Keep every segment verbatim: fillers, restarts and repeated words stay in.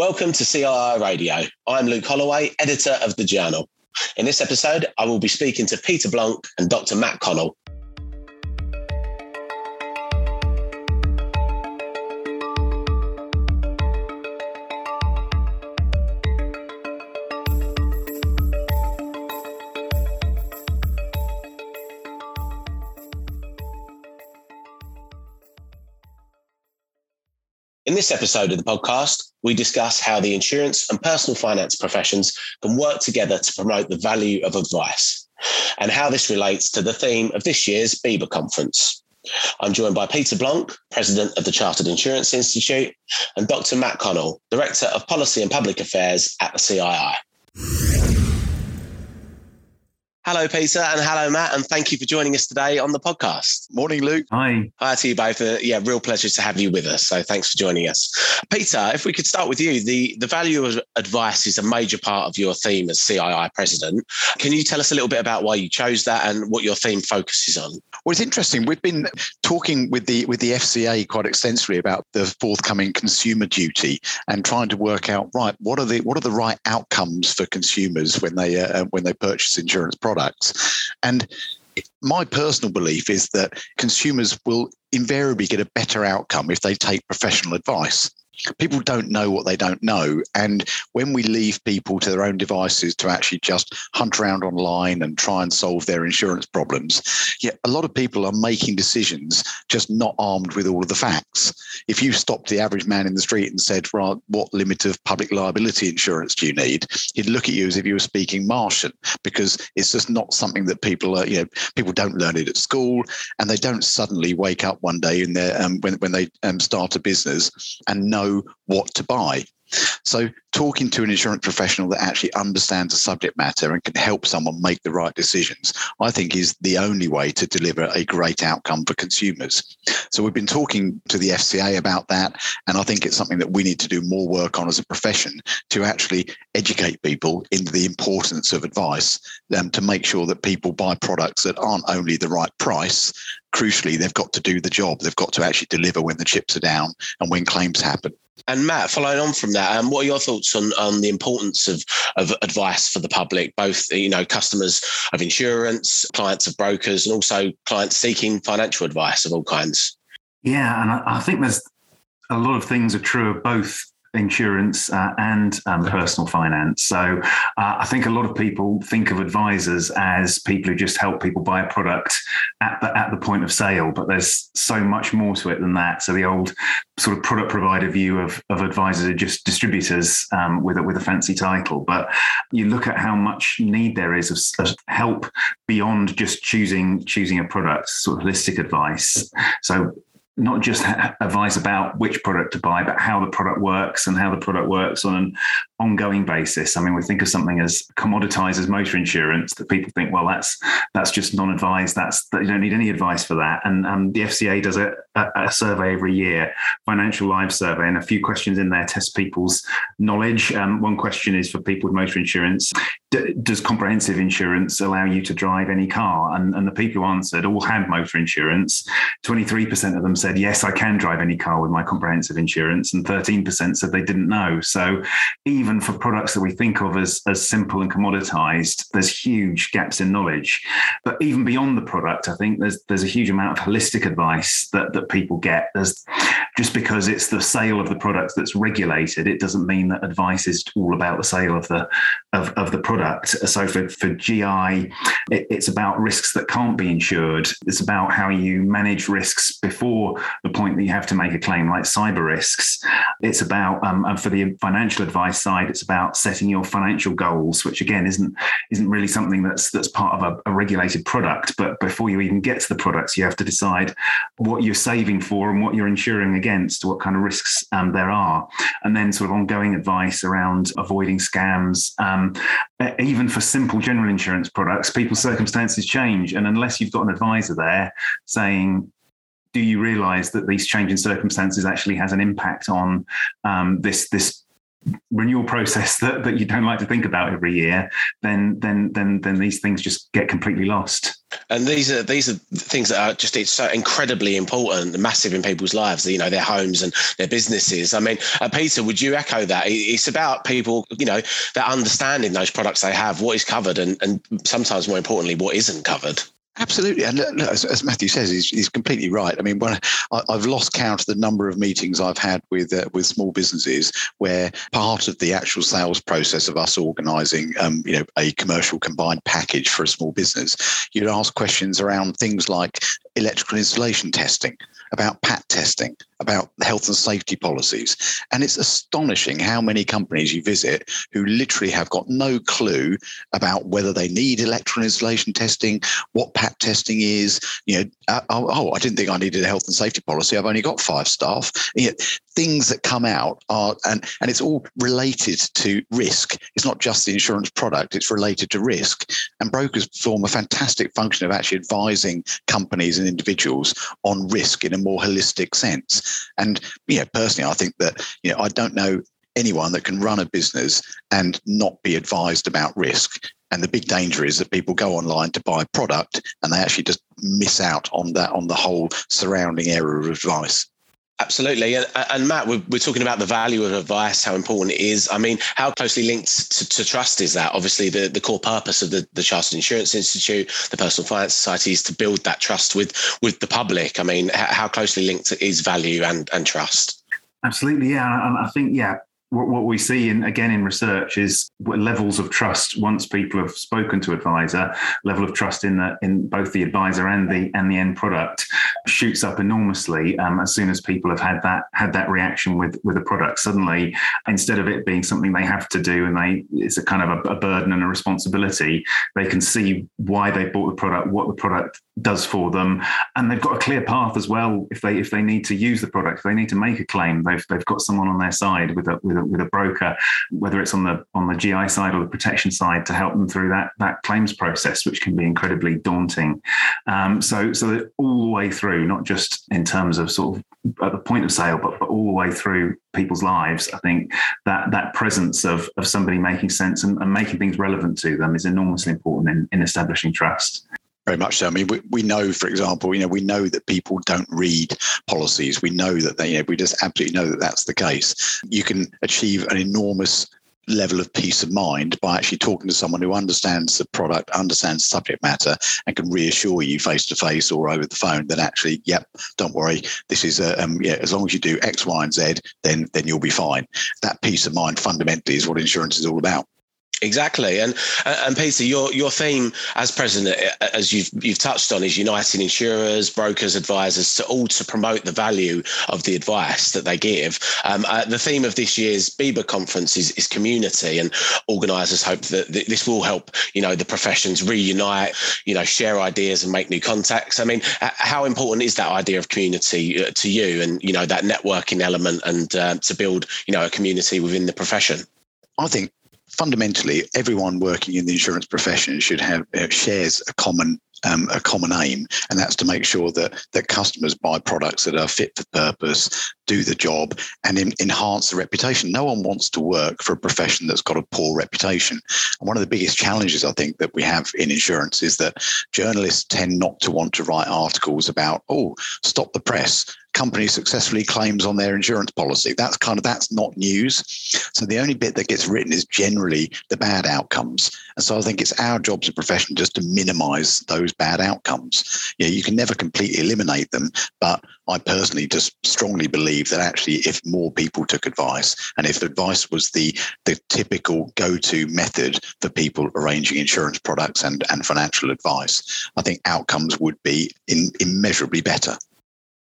Welcome to C I R Radio. I'm Luke Holloway, editor of The Journal. In this episode, I will be speaking to Peter Blanc and Doctor Matt Connell. In this episode of the podcast, we discuss how the insurance and personal finance professions can work together to promote the value of advice and how this relates to the theme of this year's BIBA conference. I'm joined by Peter Blanc, President of the Chartered Insurance Institute, and Doctor Matt Connell, Director of Policy and Public Affairs at the C I I. Hello, Peter, and hello, Matt, and thank you for joining us today on the podcast. Morning, Luke. Hi. Hi to you both. Uh, yeah, real pleasure to have you with us, so thanks for joining us. Peter, if we could start with you, the, the value of advice is a major part of your theme as C I I President. Can you tell us a little bit about why you chose that and what your theme focuses on? Well, it's interesting. We've been talking with the, with the F C A quite extensively about the forthcoming consumer duty and trying to work out, right, what are the what are the right outcomes for consumers when they uh, when they purchase insurance products? Products. And my personal belief is that consumers will invariably get a better outcome if they take professional advice. People don't know what they don't know. And when we leave people to their own devices to actually just hunt around online and try and solve their insurance problems, yet a lot of people are making decisions just not armed with all of the facts. If you stopped the average man in the street and said, well, what limit of public liability insurance do you need? He'd look at you as if you were speaking Martian, because it's just not something that people are, you know, people don't learn it at school, and they don't suddenly wake up one day in their, um, when, when they um, start a business and know what to buy. So talking to an insurance professional that actually understands the subject matter and can help someone make the right decisions, I think is the only way to deliver a great outcome for consumers. So we've been talking to the F C A about that, and I think it's something that we need to do more work on as a profession to actually educate people into the importance of advice, um, to make sure that people buy products that aren't only the right price. Crucially, they've got to do the job. They've got to actually deliver when the chips are down and when claims happen. And Matt, following on from that, um, what are your thoughts on, on the importance of, of advice for the public, both, you know, customers of insurance, clients of brokers, and also clients seeking financial advice of all kinds? Yeah, and I, I think there's a lot of things are true of both insurance uh, and um, personal finance. So uh, I think a lot of people think of advisors as people who just help people buy a product at the, at the point of sale, but there's so much more to it than that. So the old sort of product provider view of, of advisors are just distributors um, with, a, with a fancy title. But you look at how much need there is of, of help beyond just choosing, choosing a product, sort of holistic advice. So not just advice about which product to buy, but how the product works and how the product works on an ongoing basis. I mean, we think of something as commoditized as motor insurance that people think, well, that's that's just non-advised. That's that you don't need any advice for that. And um, the F C A does a, a, a survey every year, financial life survey, and a few questions in there test people's knowledge. Um, one question is for people with motor insurance. D- does comprehensive insurance allow you to drive any car? And, and the people who answered all had motor insurance. twenty-three percent of them said, yes, I can drive any car with my comprehensive insurance, and thirteen percent said they didn't know. So even for products that we think of as, as simple and commoditized, there's huge gaps in knowledge. But even beyond the product, I think there's there's a huge amount of holistic advice that, that people get. There's, just because it's the sale of the product that's regulated, it doesn't mean that advice is all about the sale of the of, of the product. So for, for G I, it, it's about risks that can't be insured. It's about how you manage risks before the point that you have to make a claim, like cyber risks. It's about, um, and for the financial advice side, it's about setting your financial goals, which again isn't isn't really something that's that's part of a, a regulated product. But before you even get to the products, you have to decide what you're saving for and what you're insuring against, what kind of risks um, there are, and then sort of ongoing advice around avoiding scams. Um, even for simple general insurance products, people's circumstances change, and unless you've got an advisor there saying, do you realise that these changing circumstances actually has an impact on um, this this renewal process that, that you don't like to think about every year, then then then then these things just get completely lost. And these are these are things that are just it's so incredibly important, massive in people's lives, you know, their homes and their businesses. I mean, uh, Peter, would you echo that? It's about people, you know, that understanding those products they have, what is covered, and, and sometimes more importantly, what isn't covered. Absolutely. And look, look, as, as Matthew says, he's, he's completely right. I mean, when I, I've lost count of the number of meetings I've had with uh, with small businesses where part of the actual sales process of us organising, um, you know, a commercial combined package for a small business, you'd ask questions around things like electrical installation testing, about P A T testing, about health and safety policies. And it's astonishing how many companies you visit who literally have got no clue about whether they need electrical installation testing, what P A T testing is. You know, uh, oh, oh, I didn't think I needed a health and safety policy. I've only got five staff. You know, things that come out are, and, and it's all related to risk. It's not just the insurance product, it's related to risk. And brokers perform a fantastic function of actually advising companies and individuals on risk in a more holistic sense. And, you know, personally, I think that, you know, I don't know anyone that can run a business and not be advised about risk. And the big danger is that people go online to buy product and they actually just miss out on that, on the whole surrounding area of advice. Absolutely. And, and Matt, we're, we're talking about the value of advice, how important it is. I mean, how closely linked to, to trust is that? Obviously, the, the core purpose of the, the Chartered Insurance Institute, the Personal Finance Society, is to build that trust with, with the public. I mean, how closely linked is value and, and trust? Absolutely. Yeah. And I think, yeah, what, what we see, in, again, in research is levels of trust. Once people have spoken to advisor, level of trust in the, in both the advisor and the and the end product shoots up enormously um, as soon as people have had that had that reaction with with a product. Suddenly, instead of it being something they have to do and they it's a kind of a, a burden and a responsibility, they can see why they bought the product, what the product does for them, and they've got a clear path as well. If they if they need to use the product, if they need to make a claim, they've they've got someone on their side with a with a with a broker, whether it's on the on the G I side or the protection side, to help them through that that claims process, which can be incredibly daunting. Um, so so all the way through, not just in terms of sort of at the point of sale, but, but all the way through people's lives, I think that that presence of, of somebody making sense and, and making things relevant to them is enormously important in, in establishing trust. Very much so. I mean, we, we know, for example, you know, we know that people don't read policies. We know that they, you know, we just absolutely know that that's the case. You can achieve an enormous level of peace of mind by actually talking to someone who understands the product, understands subject matter, and can reassure you face to face or over the phone that actually, yep, don't worry, this is a, um, yeah, as long as you do X, Y, and Z, then then you'll be fine. That peace of mind fundamentally is what insurance is all about. Exactly. And and Peter, your your theme as president, as you've you've touched on, is uniting insurers, brokers, advisors to all to promote the value of the advice that they give. Um, uh, the theme of this year's B I B A conference is, is community, and organisers hope that th- this will help, you know, the professions reunite, you know, share ideas and make new contacts. I mean, h- how important is that idea of community uh, to you, and, you know, that networking element, and uh, to build, you know, a community within the profession? I think fundamentally, everyone working in the insurance profession should have uh, shares a common um, a common aim, and that's to make sure that that customers buy products that are fit for purpose, do the job, and in, enhance the reputation. No one wants to work for a profession that's got a poor reputation. And one of the biggest challenges, I think, that we have in insurance is that journalists tend not to want to write articles about, oh, stop the press, company successfully claims on their insurance policy. That's kind of, that's not news. So the only bit that gets written is generally the bad outcomes. And so I think it's our job as a profession just to minimize those bad outcomes. Yeah, you can never completely eliminate them, but I personally just strongly believe that actually if more people took advice, and if advice was the the typical go-to method for people arranging insurance products and, and financial advice, I think outcomes would be in, immeasurably better.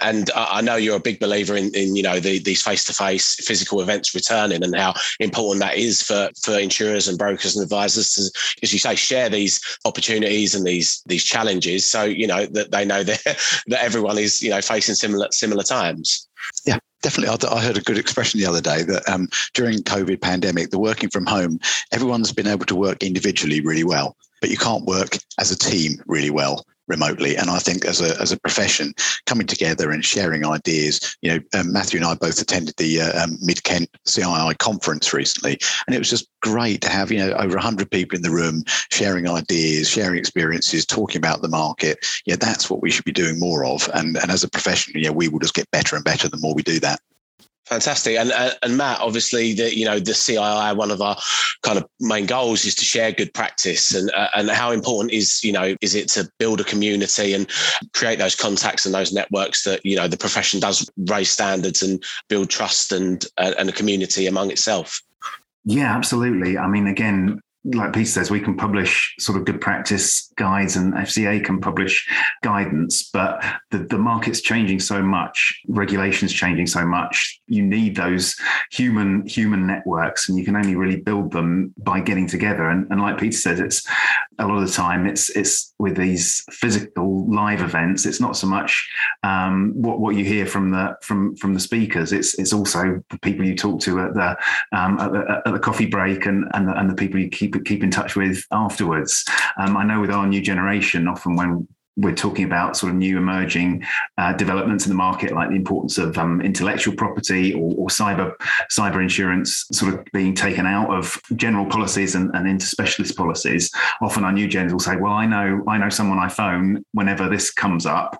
And I know you're a big believer in, in you know, the, these face-to-face physical events returning, and how important that is for, for insurers and brokers and advisors to, as you say, share these opportunities and these these challenges. So, you know, that they know that that everyone is, you know, facing similar similar times. Yeah. Definitely. I heard a good expression the other day that um, during COVID pandemic, the working from home, everyone's been able to work individually really well, but you can't work as a team really well. remotely. And I think as a as a profession, coming together and sharing ideas, you know, um, Matthew and I both attended the uh, um, Mid Kent C I I conference recently, and it was just great to have, you know, over one hundred people in the room sharing ideas, sharing experiences, talking about the market. Yeah, that's what we should be doing more of. And and as a profession, yeah, we will just get better and better the more we do that. Fantastic. And uh, and Matt, obviously, the, you know, the C I I, one of our kind of main goals is to share good practice. And uh, and how important is, you know, is it to build a community and create those contacts and those networks that, you know, the profession does raise standards and build trust and uh, and a community among itself? Yeah, absolutely. I mean, again, like Peter says, we can publish sort of good practice guides and F C A can publish guidance, but the, the market's changing so much, regulation's changing so much. You need those human human networks, and you can only really build them by getting together. And, and like Peter said, it's a lot of the time it's it's with these physical live events. It's not so much um, what what you hear from the from from the speakers. It's it's also the people you talk to at the um, at the, at the coffee break and and the, and the people you keep keep in touch with afterwards. Um, I know with our new generation, often when we're talking about sort of new emerging uh, developments in the market, like the importance of um, intellectual property or, or cyber cyber insurance sort of being taken out of general policies and, and into specialist policies, often our new gens will say, well, I know, I know someone I phone whenever this comes up.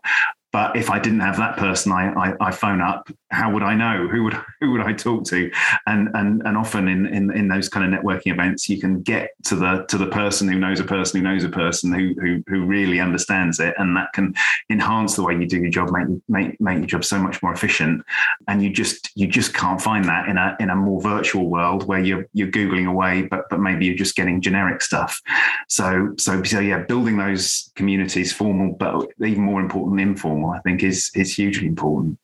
But if I didn't have that person, I, I, I phone up. How would I know? Who would who would I talk to? And and and often in, in in those kind of networking events, you can get to the to the person who knows a person who knows a person who who who really understands it, and that can enhance the way you do your job, make make make your job so much more efficient. And you just you just can't find that in a in a more virtual world where you're you're googling away, but but maybe you're just getting generic stuff. So so so yeah, building those communities, formal but even more important, informal, I think is is hugely important.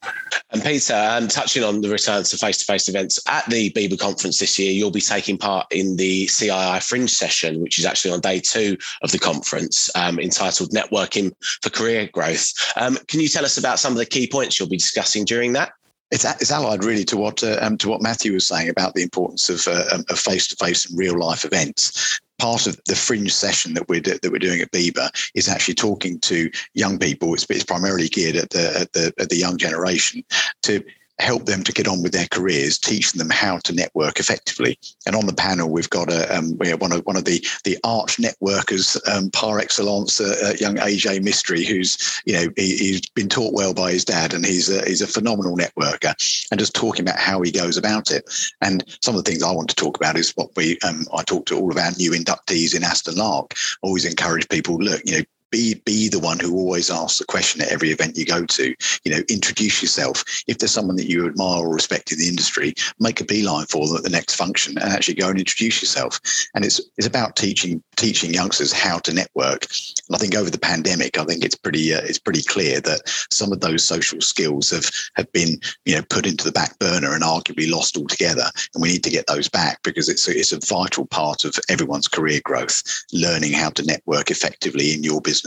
And Peter, um, touching on the returns to face-to-face events, at the BIBA conference this year, you'll be taking part in the C I I Fringe session, which is actually on day two of the conference, um, entitled Networking for Career Growth. Um, can you tell us about some of the key points you'll be discussing during that? It's, it's allied really to what uh, um, to what Matthew was saying about the importance of, uh, of face-to-face and real-life events. Part of the fringe session that we're that we're doing at BIBA is actually talking to young people. It's, it's primarily geared at the, at the at the young generation to help them to get on with their careers, teaching them how to network effectively. And on the panel, we've got a um, we have one of one of the the arch networkers um, par excellence, uh, uh, young A J Mistry, who's you know he, he's been taught well by his dad, and he's a, he's a phenomenal networker. And just talking about how he goes about it. And some of the things I want to talk about is what we um, I talk to all of our new inductees in Aston Lark. Always encourage people, look, you know. Be be the one who always asks the question at every event you go to. You know, introduce yourself. If there's someone that you admire or respect in the industry, make a beeline for them at the next function and actually go and introduce yourself. And it's it's about teaching teaching youngsters how to network. And I think over the pandemic, I think it's pretty uh, it's pretty clear that some of those social skills have have been you know put into the back burner and arguably lost altogether. And we need to get those back because it's a, it's a vital part of everyone's career growth. Learning how to network effectively in your business.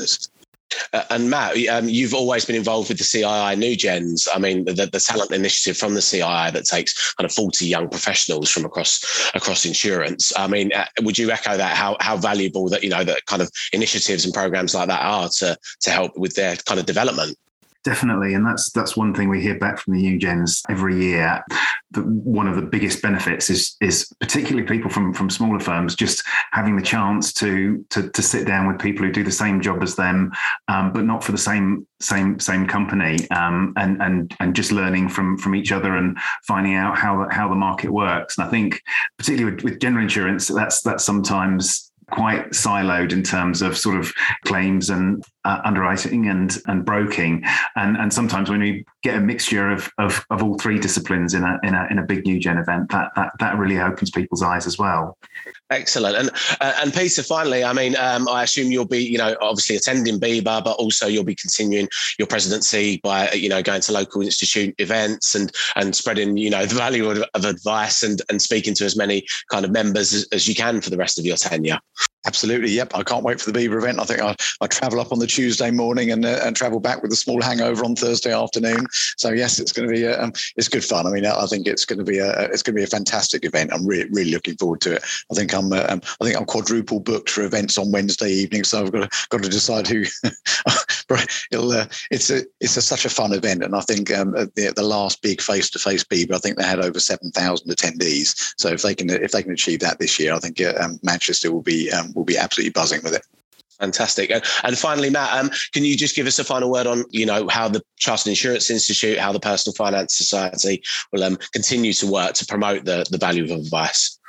Uh, and Matt, um, you've always been involved with the C I I New Gens. I mean, the, the talent initiative from the C I I that takes kind of forty young professionals from across across insurance. I mean, uh, would you echo that? How how valuable that you know that kind of initiatives and programs like that are to to help with their kind of development? Definitely. And that's that's one thing we hear back from the new gens every year. The, one of the biggest benefits is is particularly people from, from smaller firms just having the chance to, to to sit down with people who do the same job as them, um, but not for the same same same company, um, and and and just learning from from each other and finding out how how the market works. And I think particularly with, with general insurance, that's that's sometimes quite siloed in terms of sort of claims and uh, underwriting and and broking, and and sometimes when we get a mixture of of, of all three disciplines in a, in a in a big new gen event, that that that really opens people's eyes as well. Excellent. And uh, and Peter, finally, I mean, um, I assume you'll be, you know, obviously attending BIBA, but also you'll be continuing your presidency by, you know, going to local institute events and and spreading, you know, the value of, of advice and and speaking to as many kind of members as, as you can for the rest of your tenure. Absolutely. Yep. I can't wait for the BIBA event. I think I, I travel up on the Tuesday morning and, uh, and travel back with a small hangover on Thursday afternoon. So yes, it's going to be, uh, um, it's good fun. I mean, I think it's going to be a, it's going to be a fantastic event. I'm really, really looking forward to it. I think I'm, uh, um, I think I'm quadruple booked for events on Wednesday evening. So I've got to, got to decide who, it'll, uh, it's a, it's a, such a fun event. And I think um, at the, at the last big face-to-face BIBA, I think they had over seven thousand attendees. So if they can, if they can achieve that this year, I think uh, um, Manchester will be, um, we'll be absolutely buzzing with it. Fantastic. And finally, Matt, um, can you just give us a final word on, you know, how the Chartered Insurance Institute, how the Personal Finance Society will um, continue to work to promote the, the value of advice?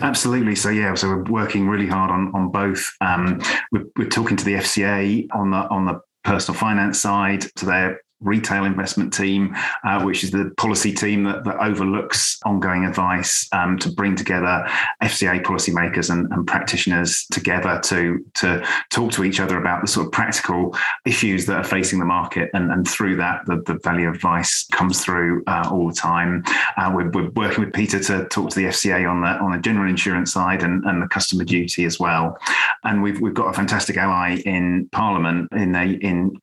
Absolutely. So, yeah, so we're working really hard on, on both. Um, we're, we're talking to the F C A on the, on the personal finance side, to their retail investment team, uh, which is the policy team that, that overlooks ongoing advice, um, to bring together F C A policymakers and, and practitioners together to, to talk to each other about the sort of practical issues that are facing the market. And, and through that, the, the value of advice comes through uh, all the time. Uh, we're, we're working with Peter to talk to the F C A on the, on the general insurance side and, and the customer duty as well. And we've, we've got a fantastic ally in Parliament, in a, in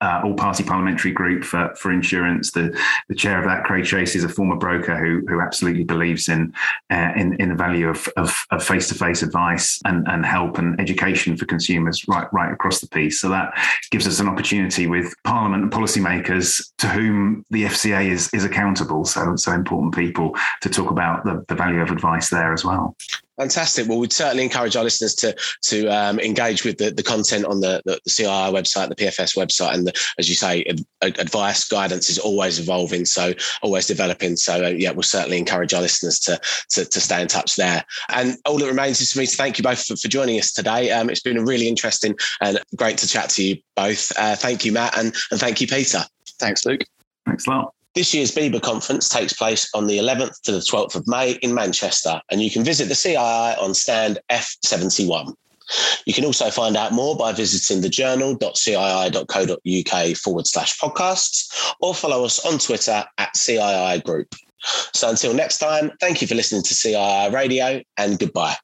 Uh, all-party parliamentary group for, for insurance. The, the chair of that, Craig Chase, is a former broker who who absolutely believes in uh, in, in the value of, of, of face-to-face advice and, and help and education for consumers right right across the piece. So that gives us an opportunity with Parliament and policymakers to whom the F C A is is accountable. So so important people to talk about the, the value of advice there as well. Fantastic. Well, we'd certainly encourage our listeners to to um, engage with the, the content on the, the, the C I R website, the P F S website. And the, as you say, ad, advice, guidance is always evolving, so always developing. So, uh, yeah, we'll certainly encourage our listeners to, to to stay in touch there. And all that remains is for me to thank you both for, for joining us today. Um, it's been a really interesting and great to chat to you both. Uh, thank you, Matt, and, and thank you, Peter. Thanks, Luke. Thanks a lot. This year's BIBA conference takes place on the eleventh to the twelfth of May in Manchester, and you can visit the C I I on stand F seventy-one. You can also find out more by visiting thejournal.cii.co.uk forward slash podcasts or follow us on Twitter at C I I Group. So until next time, thank you for listening to C I I Radio, and goodbye.